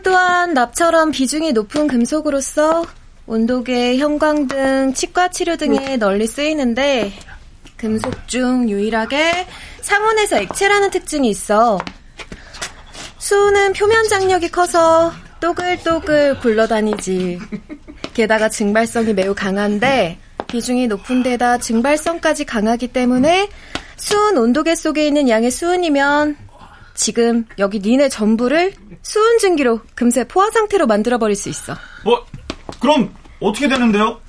석탄 또한 납처럼 비중이 높은 금속으로서 온도계, 형광등, 치과치료 등에 널리 쓰이는데 금속 중 유일하게 상온에서 액체라는 특징이 있어 수은은 표면 장력이 커서 또글또글 굴러다니지. 게다가 증발성이 매우 강한데 비중이 높은 데다 증발성까지 강하기 때문에 수은 온도계 속에 있는 양의 수은이면 지금 여기 니네 전부를 수은 증기로 금세 포화 상태로 만들어버릴 수 있어. 뭐? 그럼 어떻게 되는데요?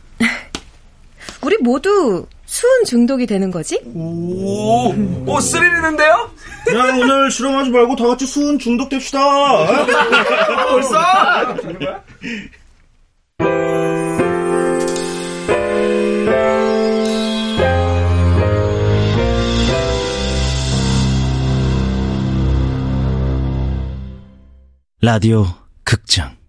우리 모두 수은 중독이 되는 거지? 오, 스릴이는데요? 야, 오늘 실험하지 말고 다 같이 수은 중독됩시다. 벌써? 라디오 극장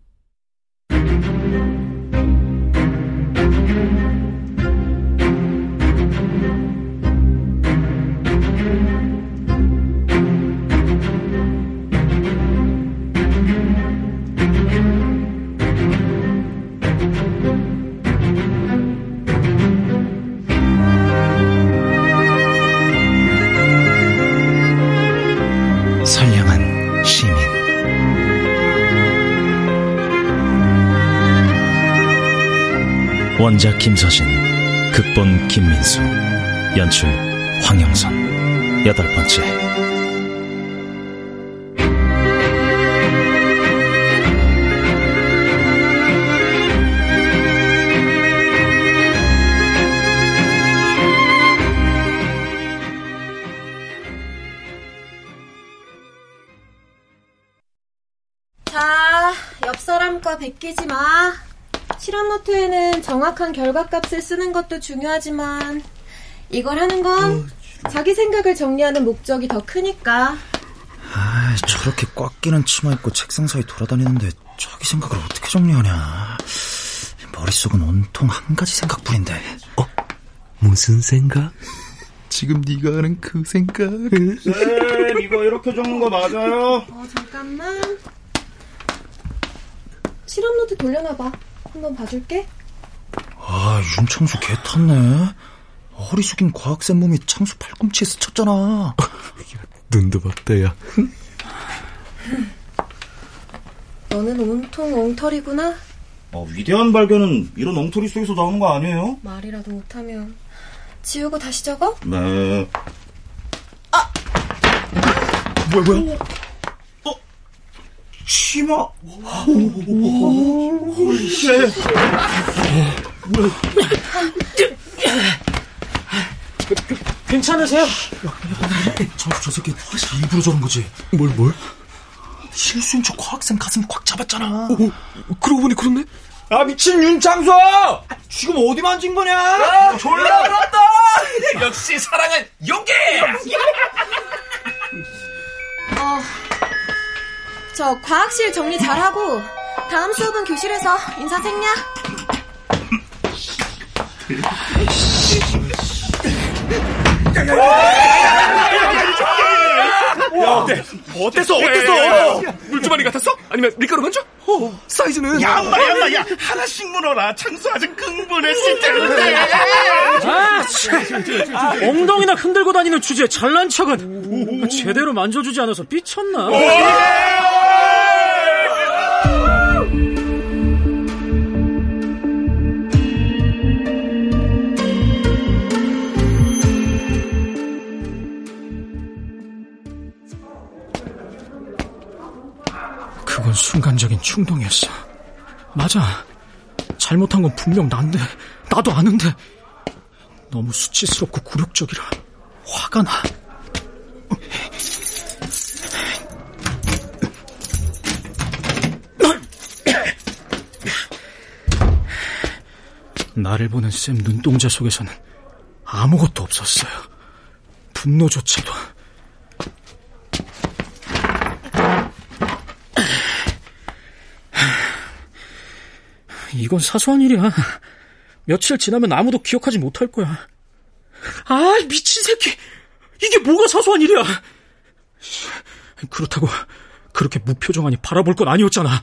원작 김서진, 극본 김민수, 연출 황영선. 8번째. 자, 옆 사람과 베끼지 마. 실험 노트에는 정확한 결과값을 쓰는 것도 중요하지만 이걸 하는 건 자기 생각을 정리하는 목적이 더 크니까. 아, 저렇게 꽉 끼는 치마 입고 책상 사이 돌아다니는데 자기 생각을 어떻게 정리하냐. 머릿속은 온통 한 가지 생각뿐인데. 무슨 생각? 지금 네가 하는 그 생각. 쌤, 이거 이렇게 적는 거 맞아요? 잠깐만. 실험 노트 돌려놔봐. 한번 봐줄게. 아, 윤창수 개 탔네. 허리 숙인 과학쌤 몸이 창수 팔꿈치에 스쳤잖아. 눈도 봤다, 야. 너는 온통 엉터리구나. 위대한 발견은 이런 엉터리 속에서 나온 거 아니에요? 말이라도 못하면. 지우고 다시 적어? 네. 뭐야? 치마. 괜찮으세요? 저 새끼 일부러 저런 거지. 뭘? 실수인 척 과학생 가슴 꽉 잡았잖아. 그러고 보니 그렇네. 아, 미친 윤창수! 지금 어디 만진 거냐? 졸라 놀랐다. 역시 사랑은 용기. 저 과학실 정리 잘하고 다음 수업은 교실에서 인사 생략. 어땠어? 물주머니 같았어? 아니면 밀가루 건져? 사이즈는? 야, 하나씩 물어라. 창수 아주 흥분해. 진짜인데. 엉덩이나 흔들고 다니는 주제에 잘난 척은 제대로 만져주지 않아서 삐쳤나? 그건 순간적인 충동이었어. 맞아, 잘못한 건 분명 난데, 나도 아는데 너무 수치스럽고 굴욕적이라 화가 나. 나를 보는 쌤 눈동자 속에서는 아무것도 없었어요. 분노조차도. 이건 사소한 일이야. 며칠 지나면 아무도 기억하지 못할 거야. 아, 미친 새끼! 이게 뭐가 사소한 일이야! 그렇다고 그렇게 무표정하니 바라볼 건 아니었잖아.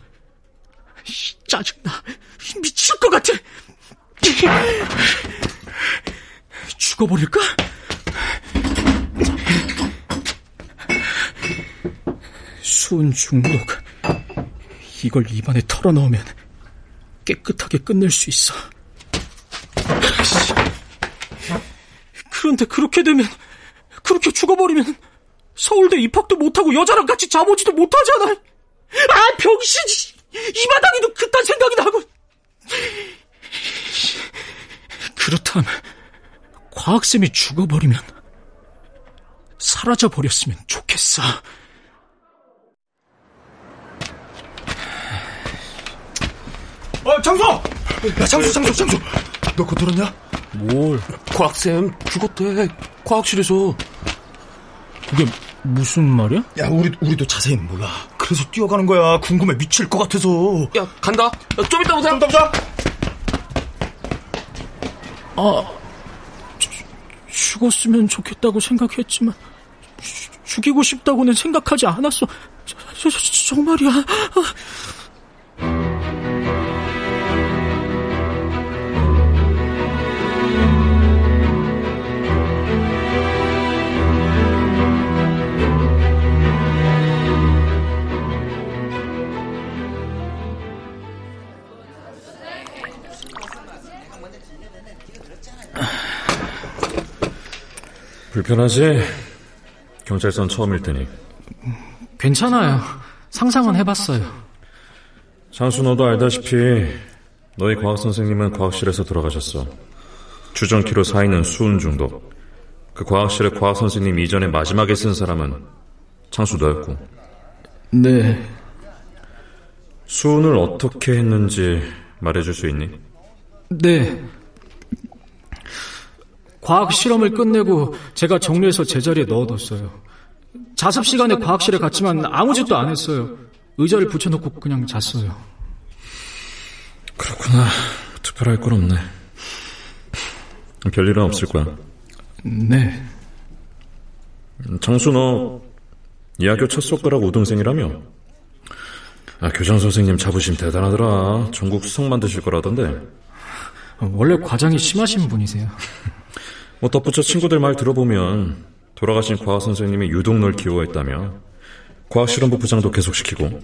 짜증나. 미칠 것 같아. 죽어버릴까? 수은 중록. 이걸 입안에 털어넣으면 깨끗하게 끝낼 수 있어. 그런데 그렇게 되면, 그렇게 죽어버리면 서울대 입학도 못하고 여자랑 같이 자보지도 못하잖아. 아, 병신이! 이 마당에도 그딴 생각이 나고. 그렇다면 과학쌤이 죽어버리면 사라져버렸으면 좋겠어. 장수! 야, 장수! 너 그거 들었냐? 뭘? 과학쌤 죽었대, 과학실에서. 그게 무슨 말이야? 야, 우리도 자세히는 몰라. 그래서 뛰어가는 거야. 궁금해 미칠 것 같아서. 야, 간다. 야, 좀 이따 오세요. 죽었으면 좋겠다고 생각했지만 죽이고 싶다고는 생각하지 않았어. 정말이야. 불편하지? 경찰서는 처음일 테니. 괜찮아요. 상상은 해봤어요. 장수, 너도 알다시피 너희 과학선생님은 과학실에서 돌아가셨어. 주전키로 사인은 수은 중독. 그 과학실에 과학선생님 이전에 마지막에 쓴 사람은 장수 너였고. 네. 수은을 어떻게 했는지 말해줄 수 있니? 네. 과학실험을 끝내고 제가 정리해서 제자리에 넣어뒀어요. 자습 시간에 과학실에 갔지만 아무 짓도 안 했어요. 의자를 붙여놓고 그냥 잤어요. 그렇구나. 특별할 건 없네. 별일은 없을 거야. 네. 장수, 너 이 학교 첫 손가락 우등생이라며? 아, 교장 선생님 자부심 대단하더라. 전국 수석 만드실 거라던데. 원래 과장이 심하신 분이세요. 뭐 덧붙여 친구들 말 들어보면 돌아가신 과학 선생님이 유독 널 기호했다며 과학실험부 부장도 계속시키고.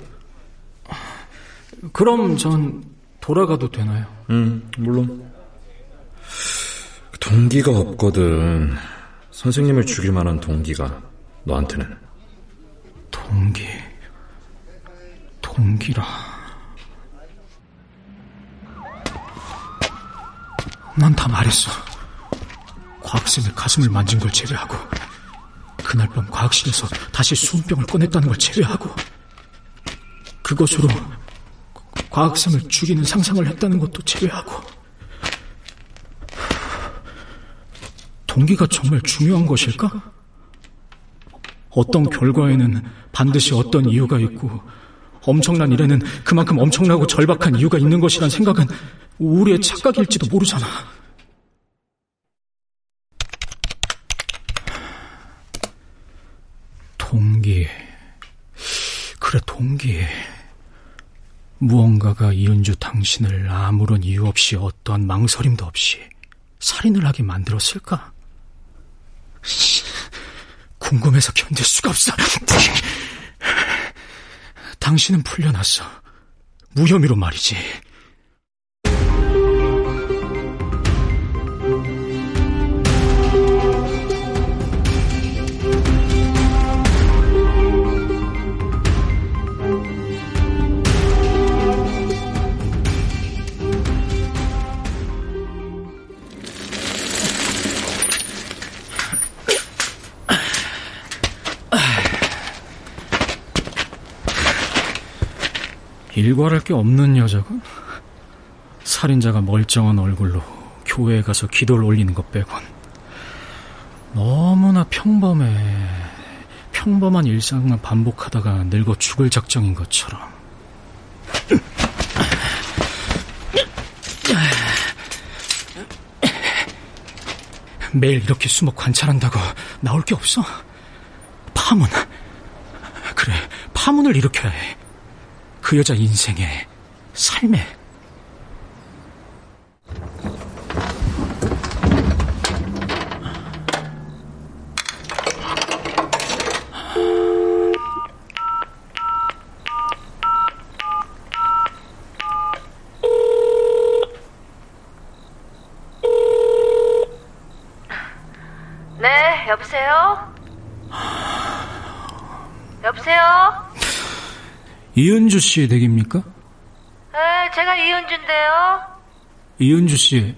그럼 전 돌아가도 되나요? 물론. 동기가 없거든. 선생님을 죽일 만한 동기가 너한테는. 동기라. 난 다 말했어. 과학생의 가슴을 만진 걸 제외하고, 그날 밤 과학실에서 다시 수은병을 꺼냈다는 걸 제외하고, 그것으로 과학생을 죽이는 상상을 했다는 것도 제외하고. 동기가 정말 중요한 것일까? 어떤 결과에는 반드시 어떤 이유가 있고, 엄청난 일에는 그만큼 엄청나고 절박한 이유가 있는 것이란 생각은 우리의 착각일지도 모르잖아. 동기. 그래, 동기. 무언가가 이은주 당신을 아무런 이유 없이, 어떠한 망설임도 없이 살인을 하게 만들었을까? 궁금해서 견딜 수가 없어. 당신은 풀려났어. 무혐의로 말이지. 일괄할 게 없는 여자군. 살인자가 멀쩡한 얼굴로 교회에 가서 기도를 올리는 것 빼곤 너무나 평범해. 평범한 일상만 반복하다가 늙어 죽을 작정인 것처럼. 매일 이렇게 숨어 관찰한다고 나올 게 없어. 파문. 그래, 파문을 일으켜야 해. 그 여자 인생에 삶에. 네, 여보세요? 여보세요? 이은주 씨 댁입니까? 네, 제가 이은주인데요. 이은주 씨,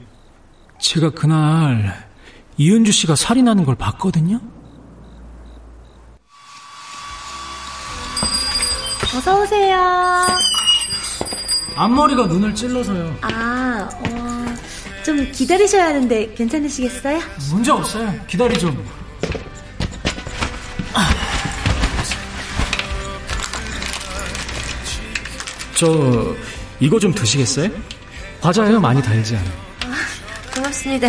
제가 그날 이은주 씨가 살인하는 걸 봤거든요? 어서오세요. 앞머리가 눈을 찔러서요. 좀 기다리셔야 하는데 괜찮으시겠어요? 문제 없어요. 기다리죠. 저 이거 좀 드시겠어요? 과자예요. 많이 달지 않아요. 고맙습니다.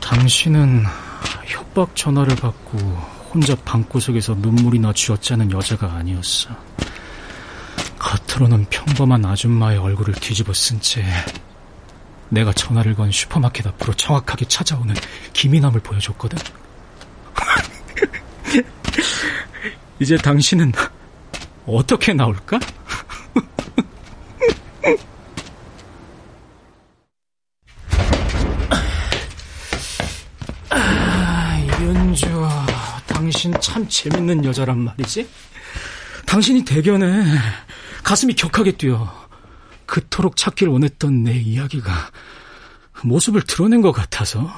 당신은 협박 전화를 받고 혼자 방구석에서 눈물이나 쥐어짜는 여자가 아니었어. 겉으로는 평범한 아줌마의 얼굴을 뒤집어 쓴 채 내가 전화를 건 슈퍼마켓 앞으로 정확하게 찾아오는 김이남을 보여줬거든. 이제 당신은 어떻게 나올까? 이은주, 당신 참 재밌는 여자란 말이지? 당신이 대견해. 가슴이 격하게 뛰어. 그토록 찾길 원했던 내 이야기가 모습을 드러낸 것 같아서.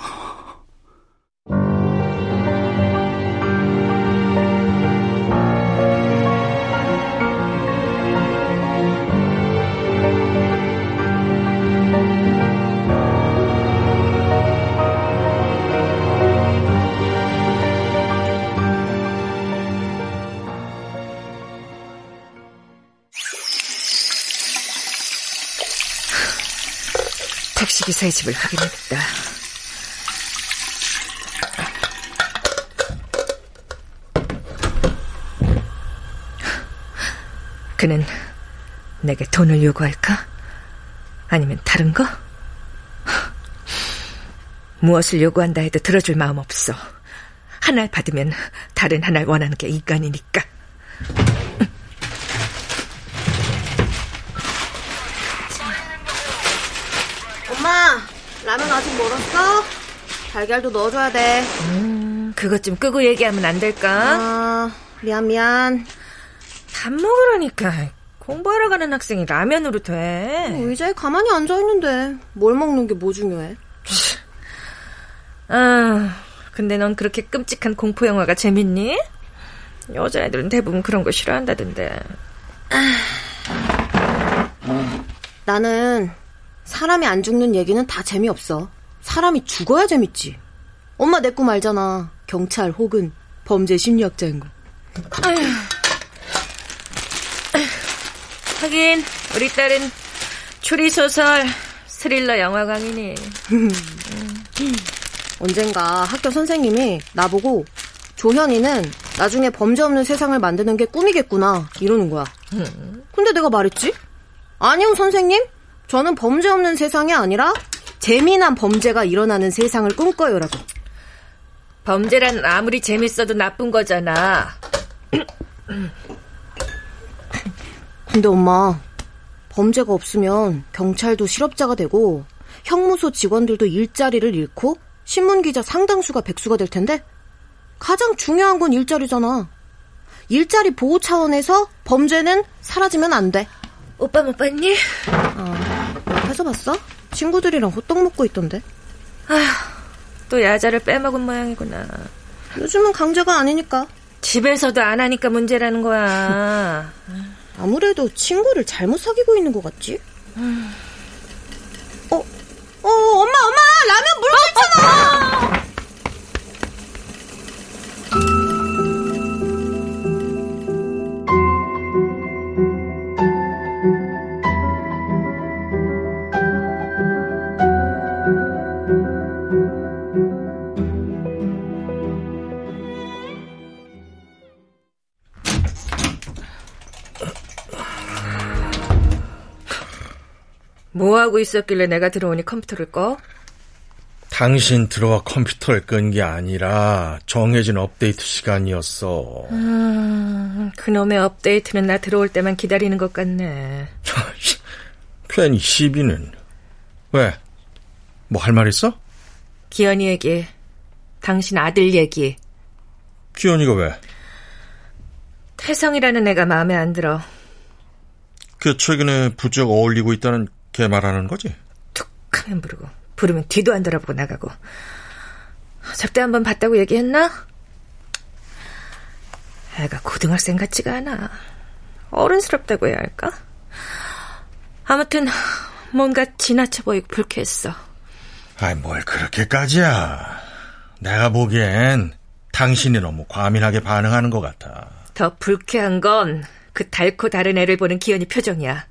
택시기사의 집을 확인했다. 그는 내게 돈을 요구할까? 아니면 다른 거? 무엇을 요구한다 해도 들어줄 마음 없어. 하나를 받으면 다른 하나를 원하는 게 인간이니까. 엄마, 라면 아직 멀었어? 달걀도 넣어줘야 돼. 그것 좀 끄고 얘기하면 안 될까? 미안. 밥 먹으라니까. 공부하러 가는 학생이 라면으로 돼. 의자에 가만히 앉아있는데 뭘 먹는 게 뭐 중요해? 근데 넌 그렇게 끔찍한 공포 영화가 재밌니? 여자애들은 대부분 그런 거 싫어한다던데. 나는 사람이 안 죽는 얘기는 다 재미없어. 사람이 죽어야 재밌지. 엄마 내 꿈 알잖아. 경찰 혹은 범죄 심리학자인 거. 하긴 우리 딸은 추리소설, 스릴러 영화광이니. 언젠가 학교 선생님이 나보고 조현이는 나중에 범죄 없는 세상을 만드는 게 꿈이겠구나 이러는 거야. 근데 내가 말했지? 아니요 선생님, 저는 범죄 없는 세상이 아니라 재미난 범죄가 일어나는 세상을 꿈꿔요라고. 범죄란 아무리 재밌어도 나쁜 거잖아. 근데 엄마, 범죄가 없으면 경찰도 실업자가 되고 형무소 직원들도 일자리를 잃고 신문기자 상당수가 백수가 될 텐데, 가장 중요한 건 일자리잖아. 일자리 보호 차원에서 범죄는 사라지면 안 돼. 오빠 못 봤니? 옆에서 봤어? 친구들이랑 호떡 먹고 있던데. 또 야자를 빼먹은 모양이구나. 요즘은 강제가 아니니까. 집에서도 안 하니까 문제라는 거야. 아무래도 친구를 잘못 사귀고 있는 것 같지? 엄마! 라면 물고 있잖아! 뭐하고 있었길래 내가 들어오니 컴퓨터를 꺼? 당신 들어와 컴퓨터를 끈 게 아니라 정해진 업데이트 시간이었어. 그놈의 업데이트는 나 들어올 때만 기다리는 것 같네. 괜히 시비는. 왜? 뭐 할 말 있어? 기현이 얘기. 당신 아들 얘기. 기현이가 왜? 태성이라는 애가 마음에 안 들어. 그 최근에 부쩍 어울리고 있다는 걔 말하는 거지? 툭 하면 부르고 부르면 뒤도 안 돌아보고 나가고. 접대 한번 봤다고 얘기했나? 애가 고등학생 같지가 않아. 어른스럽다고 해야 할까? 아무튼 뭔가 지나쳐 보이고 불쾌했어. 아이 뭘 그렇게까지야. 내가 보기엔 당신이 너무 과민하게 반응하는 것 같아. 더 불쾌한 건 그 닳고 다른 애를 보는 기현이 표정이야.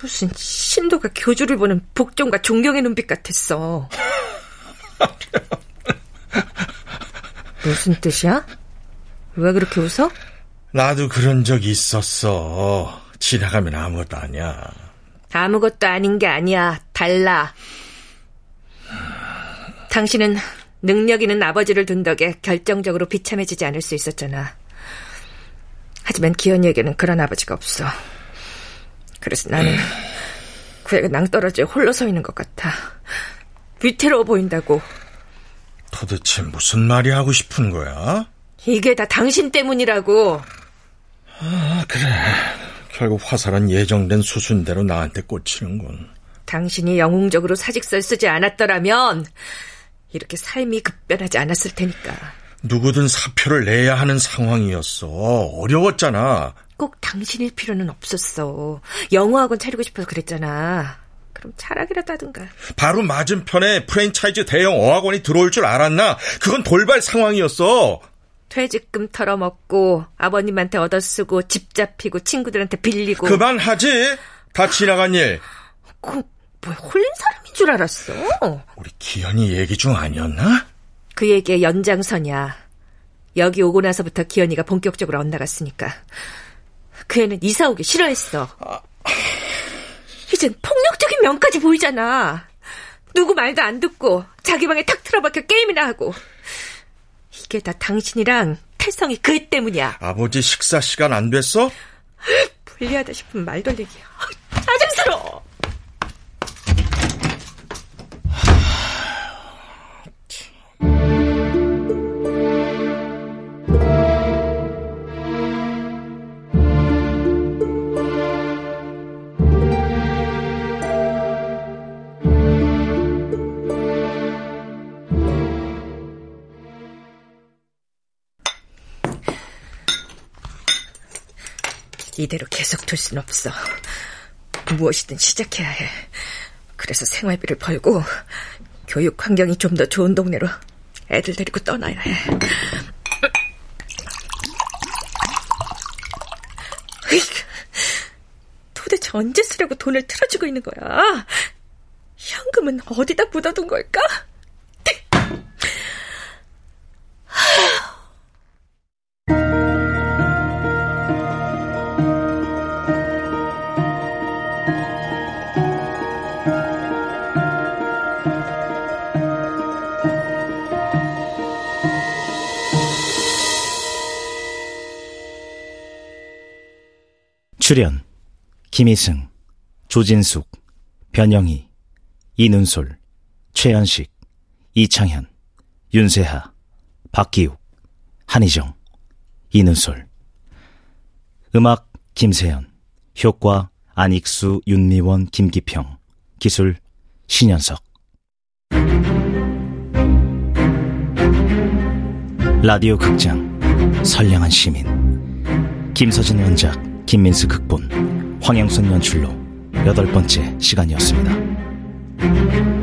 무슨 신도가 교주를 보는 복종과 존경의 눈빛 같았어. 무슨 뜻이야? 왜 그렇게 웃어? 나도 그런 적이 있었어. 지나가면 아무것도 아니야. 아무것도 아닌 게 아니야. 달라. 당신은 능력 있는 아버지를 둔 덕에 결정적으로 비참해지지 않을 수 있었잖아. 하지만 기현이에게는 그런 아버지가 없어. 그래서 나는 그 애가 낭떠러지에 홀로 서 있는 것 같아. 위태로워 보인다고. 도대체 무슨 말이 하고 싶은 거야? 이게 다 당신 때문이라고. 아, 그래. 결국 화살은 예정된 수순대로 나한테 꽂히는군. 당신이 영웅적으로 사직서를 쓰지 않았더라면 이렇게 삶이 급변하지 않았을 테니까. 누구든 사표를 내야 하는 상황이었어. 어려웠잖아. 꼭 당신일 필요는 없었어. 영어학원 차리고 싶어서 그랬잖아. 그럼 자락이라도 하든가. 바로 맞은편에 프랜차이즈 대형 어학원이 들어올 줄 알았나? 그건 돌발 상황이었어. 퇴직금 털어먹고 아버님한테 얻어쓰고 집 잡히고 친구들한테 빌리고. 그만하지. 다 지나간 일. 뭐 홀린 사람인 줄 알았어. 우리 기현이 얘기 중 아니었나? 그 얘기의 연장선이야. 여기 오고 나서부터 기현이가 본격적으로 엇나갔으니까. 그 애는 이사 오기 싫어했어. 이젠 폭력적인 면까지 보이잖아. 누구 말도 안 듣고 자기 방에 탁 틀어박혀 게임이나 하고. 이게 다 당신이랑 태성이 그 때문이야. 아버지 식사 시간 안 됐어? 불리하다 싶은 말 돌리기야. 짜증스러워. 이대로 계속 둘 순 없어. 무엇이든 시작해야 해. 그래서 생활비를 벌고 교육 환경이 좀 더 좋은 동네로 애들 데리고 떠나야 해. 도대체 언제 쓰려고 돈을 틀어주고 있는 거야? 현금은 어디다 묻어둔 걸까? 출연 김희승, 조진숙, 변영희, 이눈솔, 최현식, 이창현, 윤세하, 박기욱, 한희정, 이눈솔. 음악 김세현, 효과 안익수, 윤미원, 김기평, 기술 신현석. 라디오 극장 선량한 시민, 김서진 원작, 김민수 극본, 황영선 연출로 8번째 시간이었습니다.